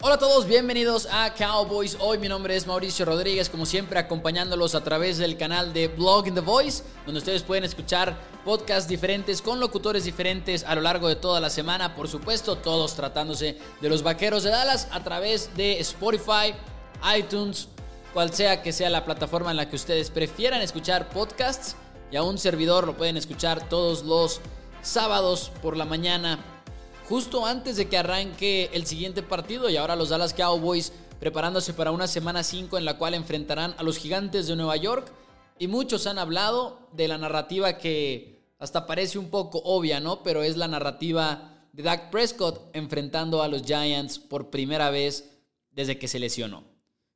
Hola a todos, bienvenidos a Cowboys. Hoy mi nombre es Mauricio Rodríguez, como siempre acompañándolos a través del canal de Blog in the Voice, donde ustedes pueden escuchar podcasts diferentes con locutores diferentes a lo largo de toda la semana. Por supuesto, todos tratándose de los Vaqueros de Dallas a través de Spotify, iTunes, cual sea que sea la plataforma en la que ustedes prefieran escuchar podcasts. Y a un servidor lo pueden escuchar todos los sábados por la mañana, justo antes de que arranque el siguiente partido. Y ahora los Dallas Cowboys preparándose para una semana 5 en la cual enfrentarán a los Gigantes de Nueva York. Y muchos han hablado de la narrativa que hasta parece un poco obvia, ¿no? Pero es la narrativa de Dak Prescott enfrentando a los Giants por primera vez desde que se lesionó.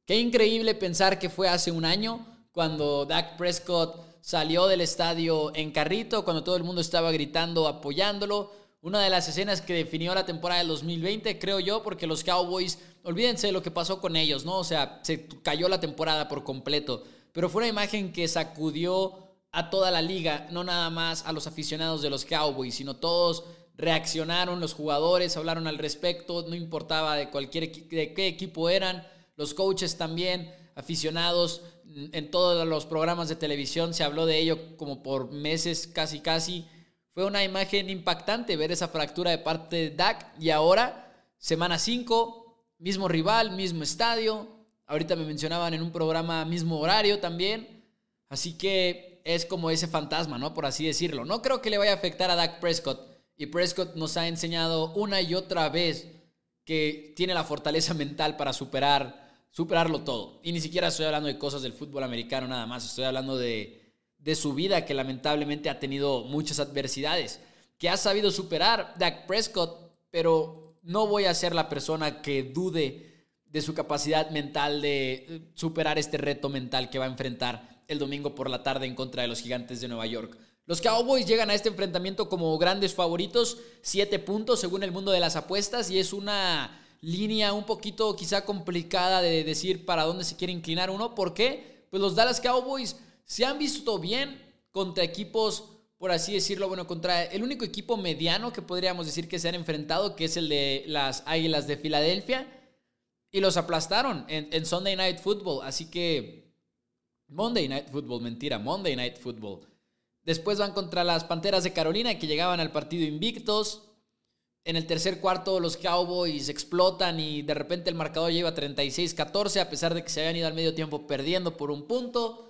Qué increíble pensar que fue hace un año cuando Dak Prescott salió del estadio en carrito, cuando todo el mundo estaba gritando, apoyándolo. Una de las escenas que definió la temporada del 2020, creo yo, porque los Cowboys, olvídense de lo que pasó con ellos, ¿no? O sea, se cayó la temporada por completo. Pero fue una imagen que sacudió a toda la liga, no nada más a los aficionados de los Cowboys, sino todos reaccionaron, los jugadores hablaron al respecto, no importaba de qué equipo eran, los coaches también, aficionados, en todos los programas de televisión se habló de ello como por meses casi. Fue una imagen impactante ver esa fractura de parte de Dak. Y ahora, semana 5, mismo rival, mismo estadio. Ahorita me mencionaban en un programa, mismo horario también. Así que es como ese fantasma, ¿no? Por así decirlo. No creo que le vaya a afectar a Dak Prescott. Y Prescott nos ha enseñado una y otra vez que tiene la fortaleza mental para superarlo todo. Y ni siquiera estoy hablando de cosas del fútbol americano nada más. Estoy hablando de su vida, que lamentablemente ha tenido muchas adversidades, que ha sabido superar Dak Prescott, pero no voy a ser la persona que dude de su capacidad mental de superar este reto mental que va a enfrentar el domingo por la tarde en contra de los Gigantes de Nueva York. Los Cowboys llegan a este enfrentamiento como grandes favoritos, 7 puntos según el mundo de las apuestas, y es una línea un poquito quizá complicada de decir para dónde se quiere inclinar uno. ¿Por qué? Pues los Dallas Cowboys se han visto bien contra equipos, por así decirlo, contra el único equipo mediano que podríamos decir que se han enfrentado, que es el de las Águilas de Filadelfia, y los aplastaron en Sunday Night Football, así que Monday Night Football. Después van contra las Panteras de Carolina, que llegaban al partido invictos. En el tercer cuarto los Cowboys explotan y de repente el marcador ya iba 36-14, a pesar de que se habían ido al medio tiempo perdiendo por un punto.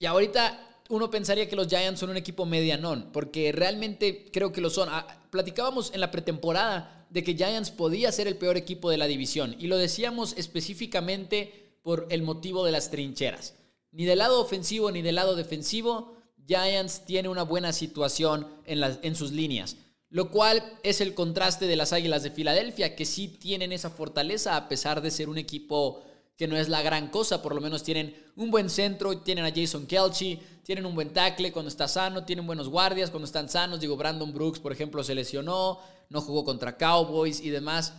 Y ahorita uno pensaría que los Giants son un equipo medianón, porque realmente creo que lo son. Platicábamos en la pretemporada de que Giants podía ser el peor equipo de la división, y lo decíamos específicamente por el motivo de las trincheras. Ni del lado ofensivo ni del lado defensivo, Giants tiene una buena situación en sus líneas, lo cual es el contraste de las Águilas de Filadelfia, que sí tienen esa fortaleza a pesar de ser un equipo que no es la gran cosa. Por lo menos tienen un buen centro, tienen a Jason Kelce, tienen un buen tackle cuando está sano, tienen buenos guardias cuando están sanos. Brandon Brooks, por ejemplo, se lesionó, no jugó contra Cowboys y demás.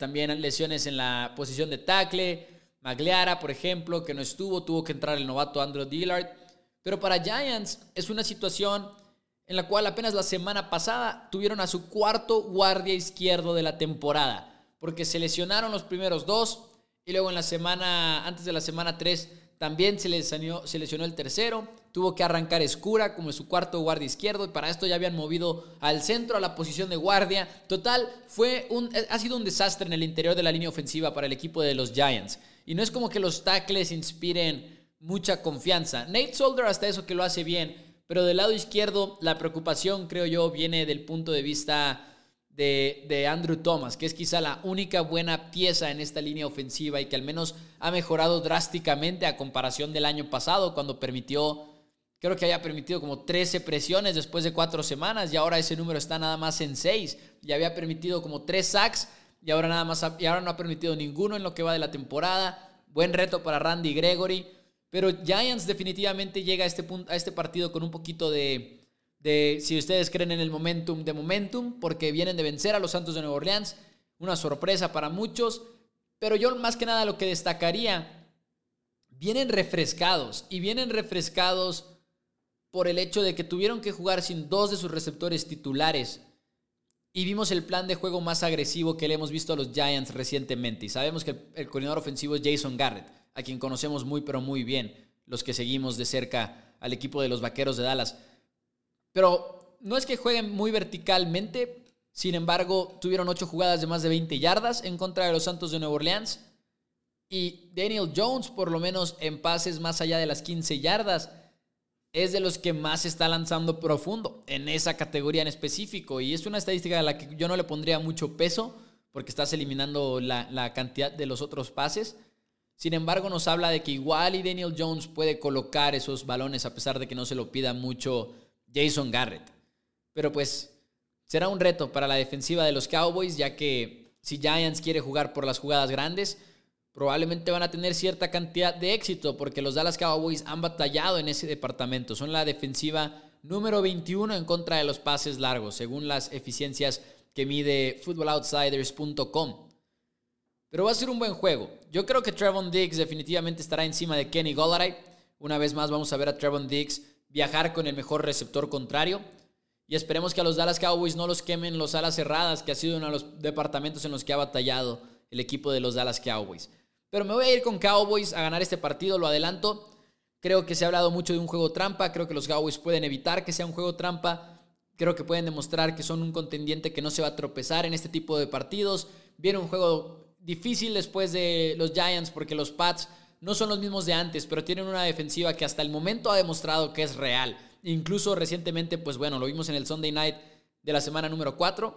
También lesiones en la posición de tackle. Magliara, por ejemplo, que no estuvo, tuvo que entrar el novato Andrew Dillard. Pero para Giants es una situación en la cual apenas la semana pasada tuvieron a su cuarto guardia izquierdo de la temporada, porque se lesionaron los primeros dos, y luego antes de la semana 3 también se lesionó el tercero. Tuvo que arrancar Escura como su cuarto guardia izquierdo, y para esto ya habían movido al centro a la posición de guardia. Total, ha sido un desastre en el interior de la línea ofensiva para el equipo de los Giants. Y no es como que los tackles inspiren mucha confianza. Nate Solder hasta eso que lo hace bien, pero del lado izquierdo la preocupación, creo yo, viene del punto de vista de Andrew Thomas, que es quizá la única buena pieza en esta línea ofensiva y que al menos ha mejorado drásticamente a comparación del año pasado, cuando permitió... Creo que había permitido como 13 presiones después de 4 semanas y ahora ese número está nada más en 6. Y había permitido como 3 sacks y ahora no ha permitido ninguno en lo que va de la temporada. Buen reto para Randy Gregory. Pero Giants definitivamente llega a este partido con un poquito de, si ustedes creen en el momentum, porque vienen de vencer a los Santos de Nueva Orleans. Una sorpresa para muchos. Pero yo más que nada lo que destacaría, vienen refrescados por el hecho de que tuvieron que jugar sin dos de sus receptores titulares. Y vimos el plan de juego más agresivo que le hemos visto a los Giants recientemente. Y sabemos que el coordinador ofensivo es Jason Garrett, a quien conocemos muy pero muy bien, los que seguimos de cerca al equipo de los Vaqueros de Dallas. Pero no es que jueguen muy verticalmente. Sin embargo, tuvieron 8 jugadas de más de 20 yardas en contra de los Santos de Nueva Orleans. Y Daniel Jones, por lo menos en pases más allá de las 15 yardas, es de los que más está lanzando profundo en esa categoría en específico. Y es una estadística a la que yo no le pondría mucho peso, porque estás eliminando la cantidad de los otros pases. Sin embargo, nos habla de que igual y Daniel Jones puede colocar esos balones, a pesar de que no se lo pida mucho Jason Garrett. Pero pues será un reto para la defensiva de los Cowboys, ya que si Giants quiere jugar por las jugadas grandes, probablemente van a tener cierta cantidad de éxito, porque los Dallas Cowboys han batallado en ese departamento. Son la defensiva número 21 en contra de los pases largos, según las eficiencias que mide FootballOutsiders.com. Pero va a ser un buen juego. Yo creo que Trevon Diggs definitivamente estará encima de Kenny Golladay. Una vez más vamos a ver a Trevon Diggs viajar con el mejor receptor contrario. Y esperemos que a los Dallas Cowboys no los quemen los alas cerradas, que ha sido uno de los departamentos en los que ha batallado el equipo de los Dallas Cowboys. Pero me voy a ir con Cowboys a ganar este partido, lo adelanto. Creo que se ha hablado mucho de un juego trampa. Creo que los Cowboys pueden evitar que sea un juego trampa. Creo que pueden demostrar que son un contendiente que no se va a tropezar en este tipo de partidos. Viene un juego difícil después de los Giants, porque los Pats no son los mismos de antes, pero tienen una defensiva que hasta el momento ha demostrado que es real. Incluso recientemente, pues bueno, lo vimos en el Sunday Night de la semana número 4.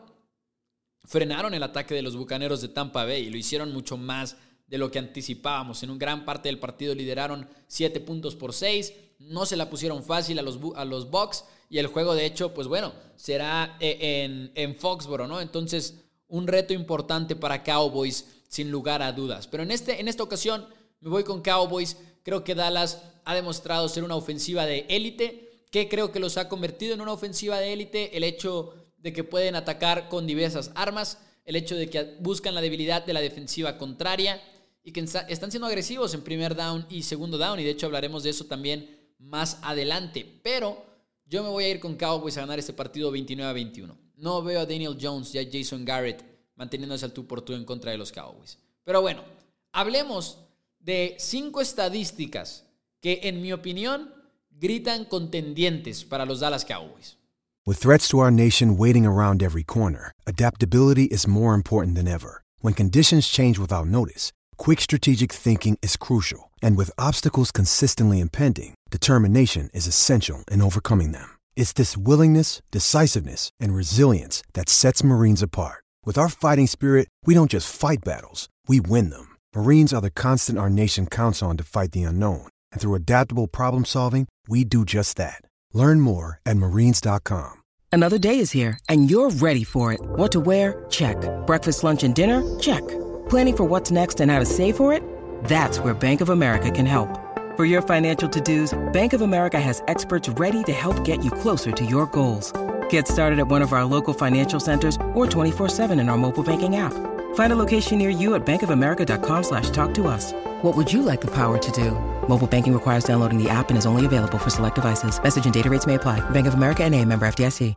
Frenaron el ataque de los Bucaneros de Tampa Bay y lo hicieron mucho más de lo que anticipábamos. En un gran parte del partido lideraron 7 puntos por 6. No se la pusieron fácil a los Bucs. Y el juego, de hecho, pues bueno, será en Foxboro, ¿no? Entonces, un reto importante para Cowboys, sin lugar a dudas. Pero en esta ocasión me voy con Cowboys. Creo que Dallas ha demostrado ser una ofensiva de élite, que creo que los ha convertido en una ofensiva de élite. El hecho de que pueden atacar con diversas armas, el hecho de que buscan la debilidad de la defensiva contraria, y que están siendo agresivos en primer down y segundo down, y de hecho hablaremos de eso también más adelante. Pero yo me voy a ir con Cowboys a ganar este partido 29-21. No veo a Daniel Jones y a Jason Garrett manteniéndose al tú por tú en contra de los Cowboys. Pero bueno, hablemos de 5 estadísticas que, en mi opinión, gritan contendientes para los Dallas Cowboys. With threats to our nation waiting around every corner, adaptability is more important than ever. When conditions change without notice, quick strategic thinking is crucial, and with obstacles consistently impending, determination is essential in overcoming them. It's this willingness, decisiveness, and resilience that sets Marines apart. With our fighting spirit, we don't just fight battles, we win them. Marines are the constant our nation counts on to fight the unknown, and through adaptable problem solving, we do just that. Learn more at marines.com. Another day is here, and you're ready for it. What to wear? Check. Breakfast, lunch, and dinner? Check. Planning for what's next and how to save for it? That's where Bank of America can help. For your financial to-dos, Bank of America has experts ready to help get you closer to your goals. Get started at one of our local financial centers or 24/7 in our mobile banking app. Find a location near you at bankofamerica.com/talktous. What would you like the power to do? Mobile banking requires downloading the app and is only available for select devices. Message and data rates may apply. Bank of America NA, member FDIC.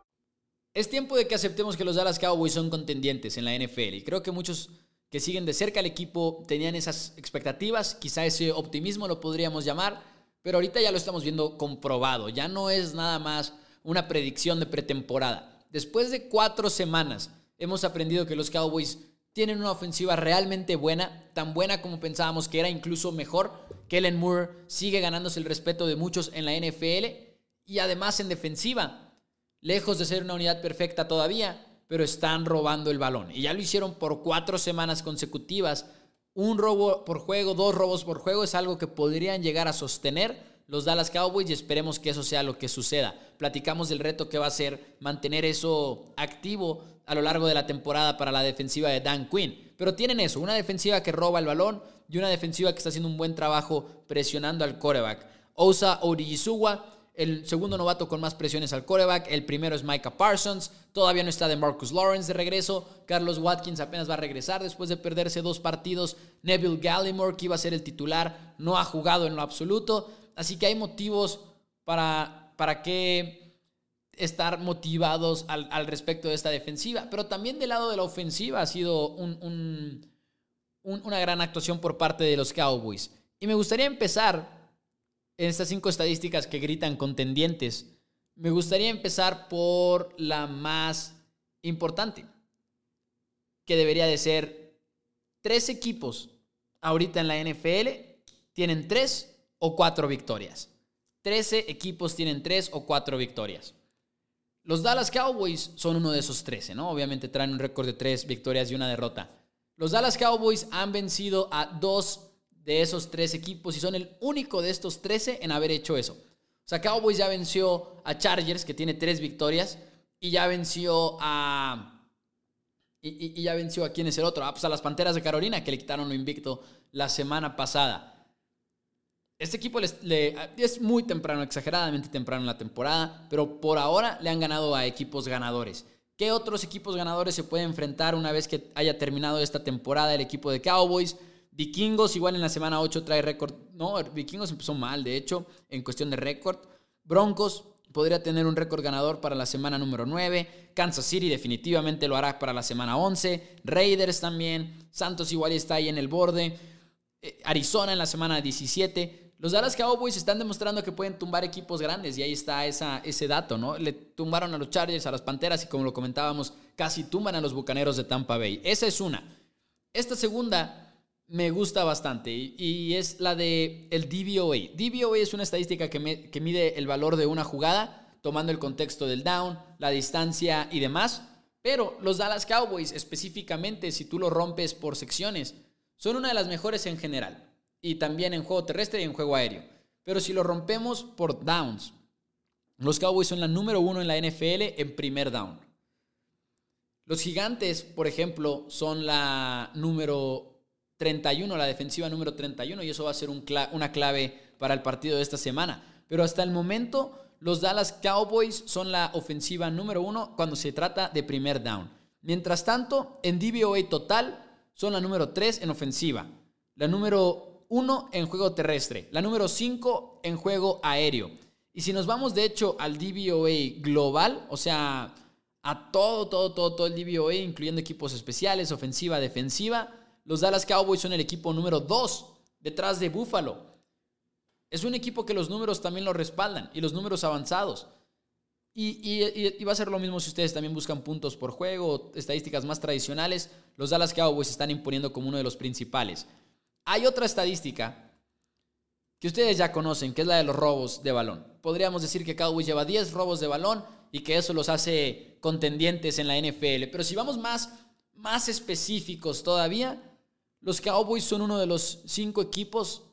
Es tiempo de que aceptemos que los Dallas Cowboys son contendientes en la NFL. Y creo que muchos que siguen de cerca al equipo tenían esas expectativas, quizá ese optimismo lo podríamos llamar, Pero ahorita ya lo estamos viendo comprobado. Ya no es nada más una predicción de pretemporada. Después de 4 semanas hemos aprendido que los Cowboys tienen una ofensiva realmente buena, tan buena como pensábamos que era, incluso mejor. Kellen Moore sigue ganándose el respeto de muchos en la NFL y además en defensiva. Lejos de ser una unidad perfecta todavía, pero están robando el balón. Y ya lo hicieron por 4 semanas consecutivas. 1 robo por juego, 2 robos por juego es algo que podrían llegar a sostener los Dallas Cowboys y esperemos que eso sea lo que suceda. Platicamos del reto que va a ser mantener eso activo a lo largo de la temporada para la defensiva de Dan Quinn. Pero tienen eso, una defensiva que roba el balón y una defensiva que está haciendo un buen trabajo presionando al quarterback. Osa Odigizua, el segundo novato con más presiones al quarterback. El primero es Micah Parsons. Todavía no está DeMarcus Lawrence de regreso. Carlos Watkins apenas va a regresar después de perderse 2 partidos. Neville Gallimore, que iba a ser el titular, no ha jugado en lo absoluto. Así que hay motivos para que estar motivados al respecto de esta defensiva. Pero también del lado de la ofensiva ha sido una gran actuación por parte de los Cowboys. Y me gustaría empezar en estas 5 estadísticas que gritan contendientes. Me gustaría empezar por la más importante, que debería de ser 3 equipos ahorita en la NFL tienen 3 o 4 victorias. 13 equipos tienen 3 o 4 victorias. Los Dallas Cowboys son uno de esos 13, ¿no? Obviamente traen un récord de 3 victorias y 1 derrota. Los Dallas Cowboys han vencido a 2 de esos 3 equipos y son el único de estos 13 en haber hecho eso. O sea, Cowboys ya venció a Chargers, que tiene 3 victorias, y ya venció a... Y ya venció a, ¿quién es el otro? Ah, pues a las Panteras de Carolina, que le quitaron lo invicto la semana pasada. Este equipo es muy temprano, exageradamente temprano en la temporada, pero por ahora le han ganado a equipos ganadores. ¿Qué otros equipos ganadores se puede enfrentar una vez que haya terminado esta temporada el equipo de Cowboys? Vikingos igual en la semana 8 trae récord. No, Vikingos empezó mal, de hecho, en cuestión de récord. Broncos podría tener un récord ganador para la semana número 9. Kansas City definitivamente lo hará para la semana 11. Raiders también. Santos igual está ahí en el borde. Arizona en la semana 17. Los Dallas Cowboys están demostrando que pueden tumbar equipos grandes y ahí está ese dato, ¿no? Le tumbaron a los Chargers, a las Panteras y, como lo comentábamos, casi tumban a los Bucaneros de Tampa Bay. Esa es una. Esta segunda me gusta bastante y es la de el DVOA. DVOA es una estadística que mide el valor de una jugada, tomando el contexto del down, la distancia y demás. Pero los Dallas Cowboys específicamente, si tú lo rompes por secciones, son una de las mejores en general. Y también en juego terrestre y en juego aéreo. Pero si lo rompemos por downs, los Cowboys son la número 1 en la NFL en primer down. Los Gigantes, por ejemplo, son la número 31, la defensiva número 31, y eso va a ser una clave para el partido de esta semana. Pero hasta el momento, los Dallas Cowboys son la ofensiva número 1 cuando se trata de primer down. Mientras tanto, en DVOA total, son la número 3 en ofensiva, la número 1 en juego terrestre, la número 5 en juego aéreo. Y si nos vamos, de hecho, al DVOA global, o sea, a todo el DVOA, incluyendo equipos especiales, ofensiva, defensiva, los Dallas Cowboys son el equipo número 2 detrás de Buffalo. Es un equipo que los números también lo respaldan y los números avanzados. Y va a ser lo mismo si ustedes también buscan puntos por juego, estadísticas más tradicionales. Los Dallas Cowboys se están imponiendo como uno de los principales. Hay otra estadística que ustedes ya conocen, que es la de los robos de balón. Podríamos decir que Cowboys lleva 10 robos de balón y que eso los hace contendientes en la NFL. Pero si vamos más específicos todavía, los Cowboys son uno de los 5 equipos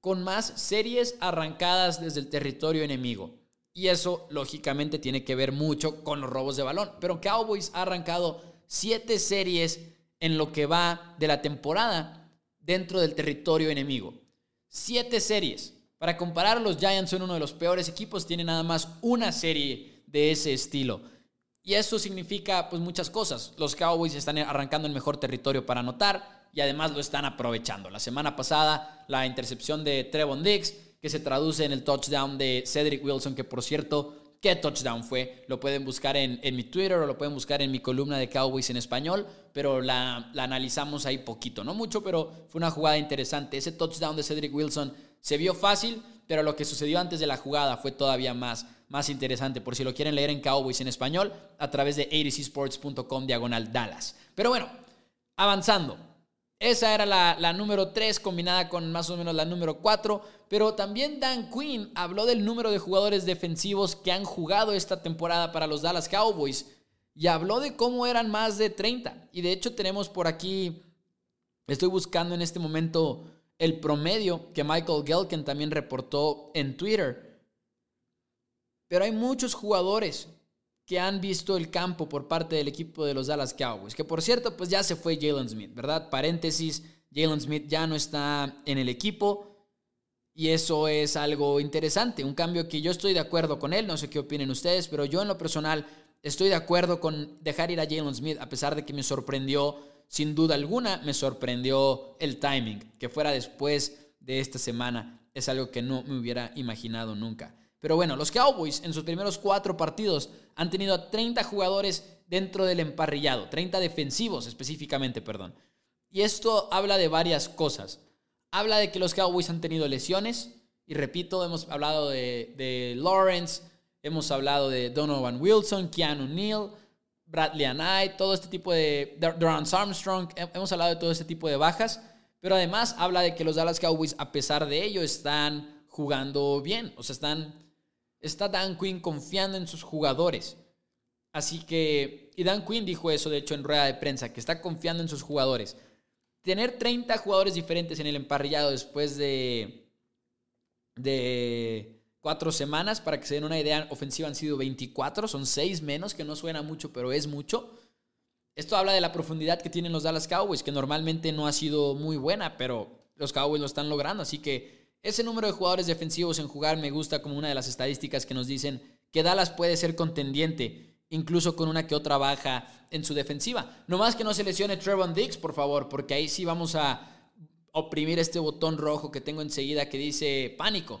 con más series arrancadas desde el territorio enemigo. Y eso, lógicamente, tiene que ver mucho con los robos de balón. Pero Cowboys ha arrancado 7 series en lo que va de la temporada dentro del territorio enemigo. 7 series. Para comparar, los Giants son uno de los peores equipos. Tienen nada más 1 serie de ese estilo. Y eso significa, pues, muchas cosas. Los Cowboys están arrancando el mejor territorio para anotar. Y además lo están aprovechando. La semana pasada, la intercepción de Trevon Diggs, que se traduce en el touchdown de Cedric Wilson, que, por cierto, ¿qué touchdown fue? Lo pueden buscar en mi Twitter o lo pueden buscar en mi columna de Cowboys en español, pero la analizamos ahí poquito. No mucho, pero fue una jugada interesante. Ese touchdown de Cedric Wilson se vio fácil, pero lo que sucedió antes de la jugada fue todavía más interesante, por si lo quieren leer en Cowboys en español, a través de abcsports.com/Dallas. Pero bueno, avanzando. Esa era la número 3 combinada con más o menos la número 4, pero también Dan Quinn habló del número de jugadores defensivos que han jugado esta temporada para los Dallas Cowboys y habló de cómo eran más de 30. Y de hecho tenemos por aquí, estoy buscando en este momento el promedio que Michael Gelkin también reportó en Twitter. Pero hay muchos jugadores que han visto el campo por parte del equipo de los Dallas Cowboys. Que por cierto, pues ya se fue Jalen Smith, ¿verdad? Paréntesis, Jalen Smith ya no está en el equipo. Y eso es algo interesante. Un cambio que yo estoy de acuerdo con él. No sé qué opinen ustedes, pero yo en lo personal estoy de acuerdo con dejar ir a Jalen Smith. A pesar de que me sorprendió, sin duda alguna, me sorprendió el timing. Que fuera después de esta semana es algo que no me hubiera imaginado nunca. Pero bueno, los Cowboys en sus primeros 4 partidos han tenido a 30 jugadores dentro del emparrillado, 30 defensivos específicamente, perdón. Y esto habla de varias cosas. Habla de que los Cowboys han tenido lesiones, y repito, hemos hablado de Lawrence, hemos hablado de Donovan Wilson, Keanu Neal, Bradley Anai, todo este tipo de Dorance Armstrong, hemos hablado de todo este tipo de bajas, pero además habla de que los Dallas Cowboys, a pesar de ello, están jugando bien, o sea, está Dan Quinn confiando en sus jugadores. Así que, y Dan Quinn dijo eso, de hecho, en rueda de prensa, que está confiando en sus jugadores. Tener 30 jugadores diferentes en el emparrillado después de 4 semanas, para que se den una idea, ofensiva han sido 24, son 6 menos, que no suena mucho, pero es mucho. Esto habla de la profundidad que tienen los Dallas Cowboys, que normalmente no ha sido muy buena, pero los Cowboys lo están logrando, así que ese número de jugadores defensivos en jugar me gusta como una de las estadísticas que nos dicen que Dallas puede ser contendiente, incluso con una que otra baja en su defensiva. Nomás que no se lesione Trevon Diggs, por favor, porque ahí sí vamos a oprimir este botón rojo que tengo enseguida que dice pánico,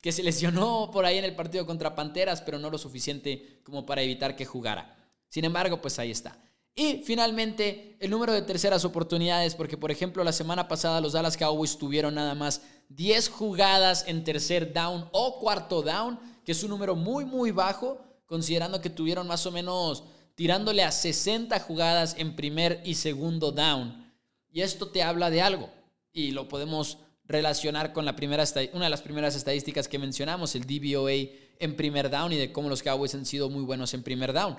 que se lesionó por ahí en el partido contra Panteras, pero no lo suficiente como para evitar que jugara. Sin embargo, pues ahí está. Y finalmente, el número de terceras oportunidades, porque por ejemplo la semana pasada los Dallas Cowboys tuvieron nada más 10 jugadas en tercer down o cuarto down, que es un número muy muy bajo, considerando que tuvieron más o menos tirándole a 60 jugadas en primer y segundo down. Y esto te habla de algo, y lo podemos relacionar con una de las primeras estadísticas que mencionamos, el DVOA en primer down, y de cómo los Cowboys han sido muy buenos en primer down.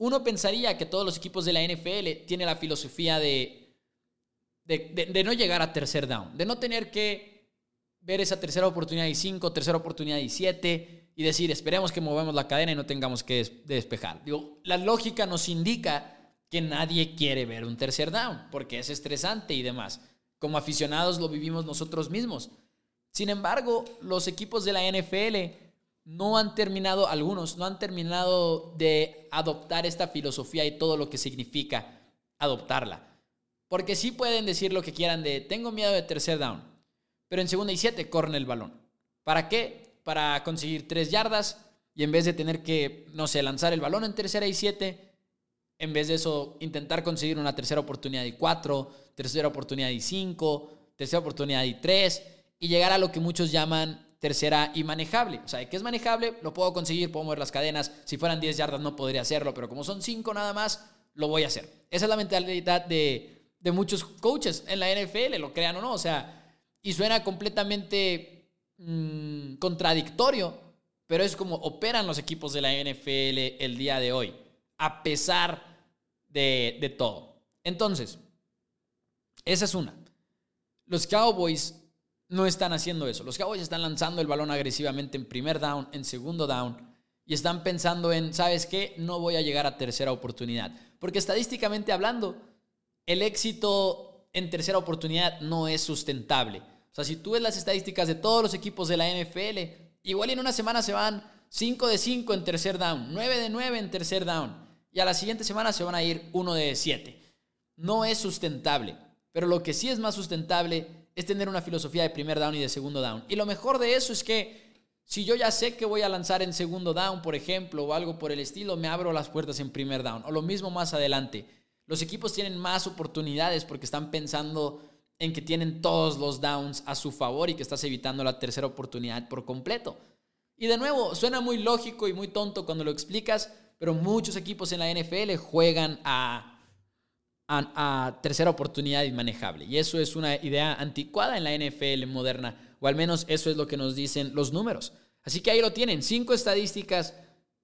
Uno pensaría que todos los equipos de la NFL tienen la filosofía de no llegar a tercer down, de no tener que ver esa tercera oportunidad y 5, tercera oportunidad y 7 y decir, esperemos que movamos la cadena y no tengamos que despejar. Digo, la lógica nos indica que nadie quiere ver un tercer down porque es estresante y demás. Como aficionados lo vivimos nosotros mismos. Sin embargo, los equipos de la NFL no han terminado de adoptar esta filosofía y todo lo que significa adoptarla. Porque sí pueden decir lo que quieran de tengo miedo de tercer down, pero en segunda y 7 corren el balón. ¿Para qué? Para conseguir 3 yardas, y en vez de tener que, no sé, lanzar el balón en tercera y 7, en vez de eso intentar conseguir una tercera oportunidad y 4, tercera oportunidad y 5, tercera oportunidad y 3, y llegar a lo que muchos llaman tercera y manejable. O sea, ¿qué es manejable? Lo puedo conseguir, puedo mover las cadenas. Si fueran 10 yardas no podría hacerlo, pero como son 5 nada más, lo voy a hacer. Esa es la mentalidad de muchos coaches en la NFL, lo crean o no. O sea, y suena completamente contradictorio, pero es como operan los equipos de la NFL el día de hoy, a pesar de todo. Entonces, esa es una. Los Cowboys no están haciendo eso. Los Cowboys están lanzando el balón agresivamente en primer down, en segundo down, y están pensando en, ¿sabes qué? No voy a llegar a tercera oportunidad. Porque estadísticamente hablando, el éxito en tercera oportunidad no es sustentable. O sea, si tú ves las estadísticas de todos los equipos de la NFL, igual en una semana se van 5 de 5 en tercer down, 9 de 9 en tercer down, y a la siguiente semana se van a ir 1 de 7. No es sustentable. Pero lo que sí es más sustentable es tener una filosofía de primer down y de segundo down. Y lo mejor de eso es que si yo ya sé que voy a lanzar en segundo down, por ejemplo, o algo por el estilo, me abro las puertas en primer down. O lo mismo más adelante. Los equipos tienen más oportunidades porque están pensando en que tienen todos los downs a su favor y que estás evitando la tercera oportunidad por completo. Y de nuevo, suena muy lógico y muy tonto cuando lo explicas, pero muchos equipos en la NFL juegan a tercera oportunidad inmanejable. Y eso es una idea anticuada en la NFL moderna, o al menos eso es lo que nos dicen los números. Así que ahí lo tienen, 5 estadísticas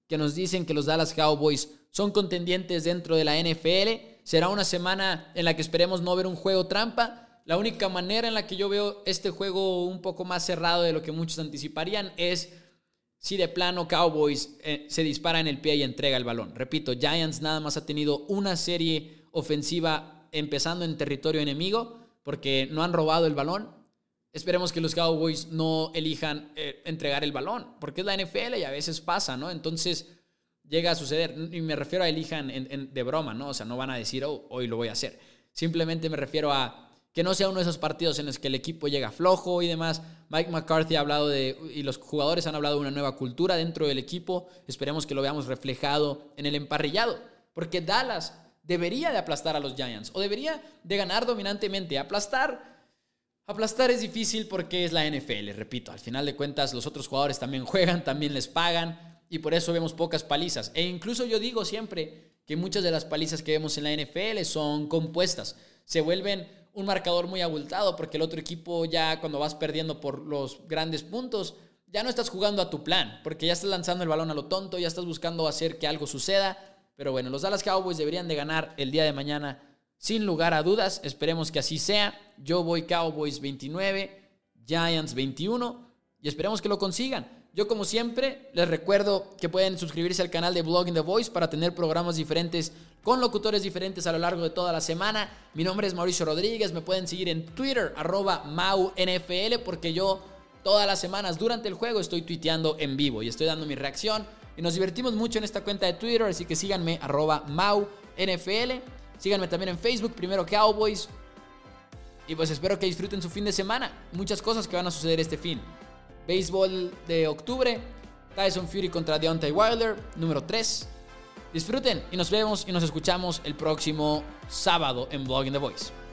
que nos dicen que los Dallas Cowboys son contendientes dentro de la NFL. Será una semana en la que esperemos no ver un juego trampa. La única manera en la que yo veo este juego un poco más cerrado de lo que muchos anticiparían es si de plano Cowboys se dispara en el pie y entrega el balón. Repito, Giants nada más ha tenido una serie ofensiva empezando en territorio enemigo porque no han robado el balón. Esperemos que los Cowboys no elijan entregar el balón, porque es la NFL y a veces pasa, ¿no? Entonces llega a suceder, y me refiero a elijan de broma, ¿no? O sea, no van a decir, oh, hoy lo voy a hacer. Simplemente me refiero a que no sea uno de esos partidos en los que el equipo llega flojo y demás. Mike McCarthy ha hablado y los jugadores han hablado de una nueva cultura dentro del equipo. Esperemos que lo veamos reflejado en el emparrillado, porque Dallas debería de aplastar a los Giants, o debería de ganar dominantemente. Aplastar es difícil porque es la NFL, repito. Al final de cuentas, los otros jugadores también juegan, también les pagan, y por eso vemos pocas palizas. E incluso yo digo siempre que muchas de las palizas que vemos en la NFL son compuestas. Se vuelven un marcador muy abultado porque el otro equipo, ya cuando vas perdiendo por los grandes puntos, ya no estás jugando a tu plan, porque ya estás lanzando el balón a lo tonto, ya estás buscando hacer que algo suceda. Pero bueno, los Dallas Cowboys deberían de ganar el día de mañana, sin lugar a dudas. Esperemos que así sea. Yo voy Cowboys 29, Giants 21, y esperemos que lo consigan. Yo, como siempre, les recuerdo que pueden suscribirse al canal de Blog in the Voice para tener programas diferentes con locutores diferentes a lo largo de toda la semana. Mi nombre es Mauricio Rodríguez. Me pueden seguir en Twitter, @MauNFL, porque yo todas las semanas durante el juego estoy tuiteando en vivo y estoy dando mi reacción. Y nos divertimos mucho en esta cuenta de Twitter, así que síganme, @MauNFL. Síganme también en Facebook, Primero Cowboys. Y pues espero que disfruten su fin de semana. Muchas cosas que van a suceder este fin. Béisbol de octubre. Tyson Fury contra Deontay Wilder, número 3. Disfruten y nos vemos y nos escuchamos el próximo sábado en Blog in the Voice.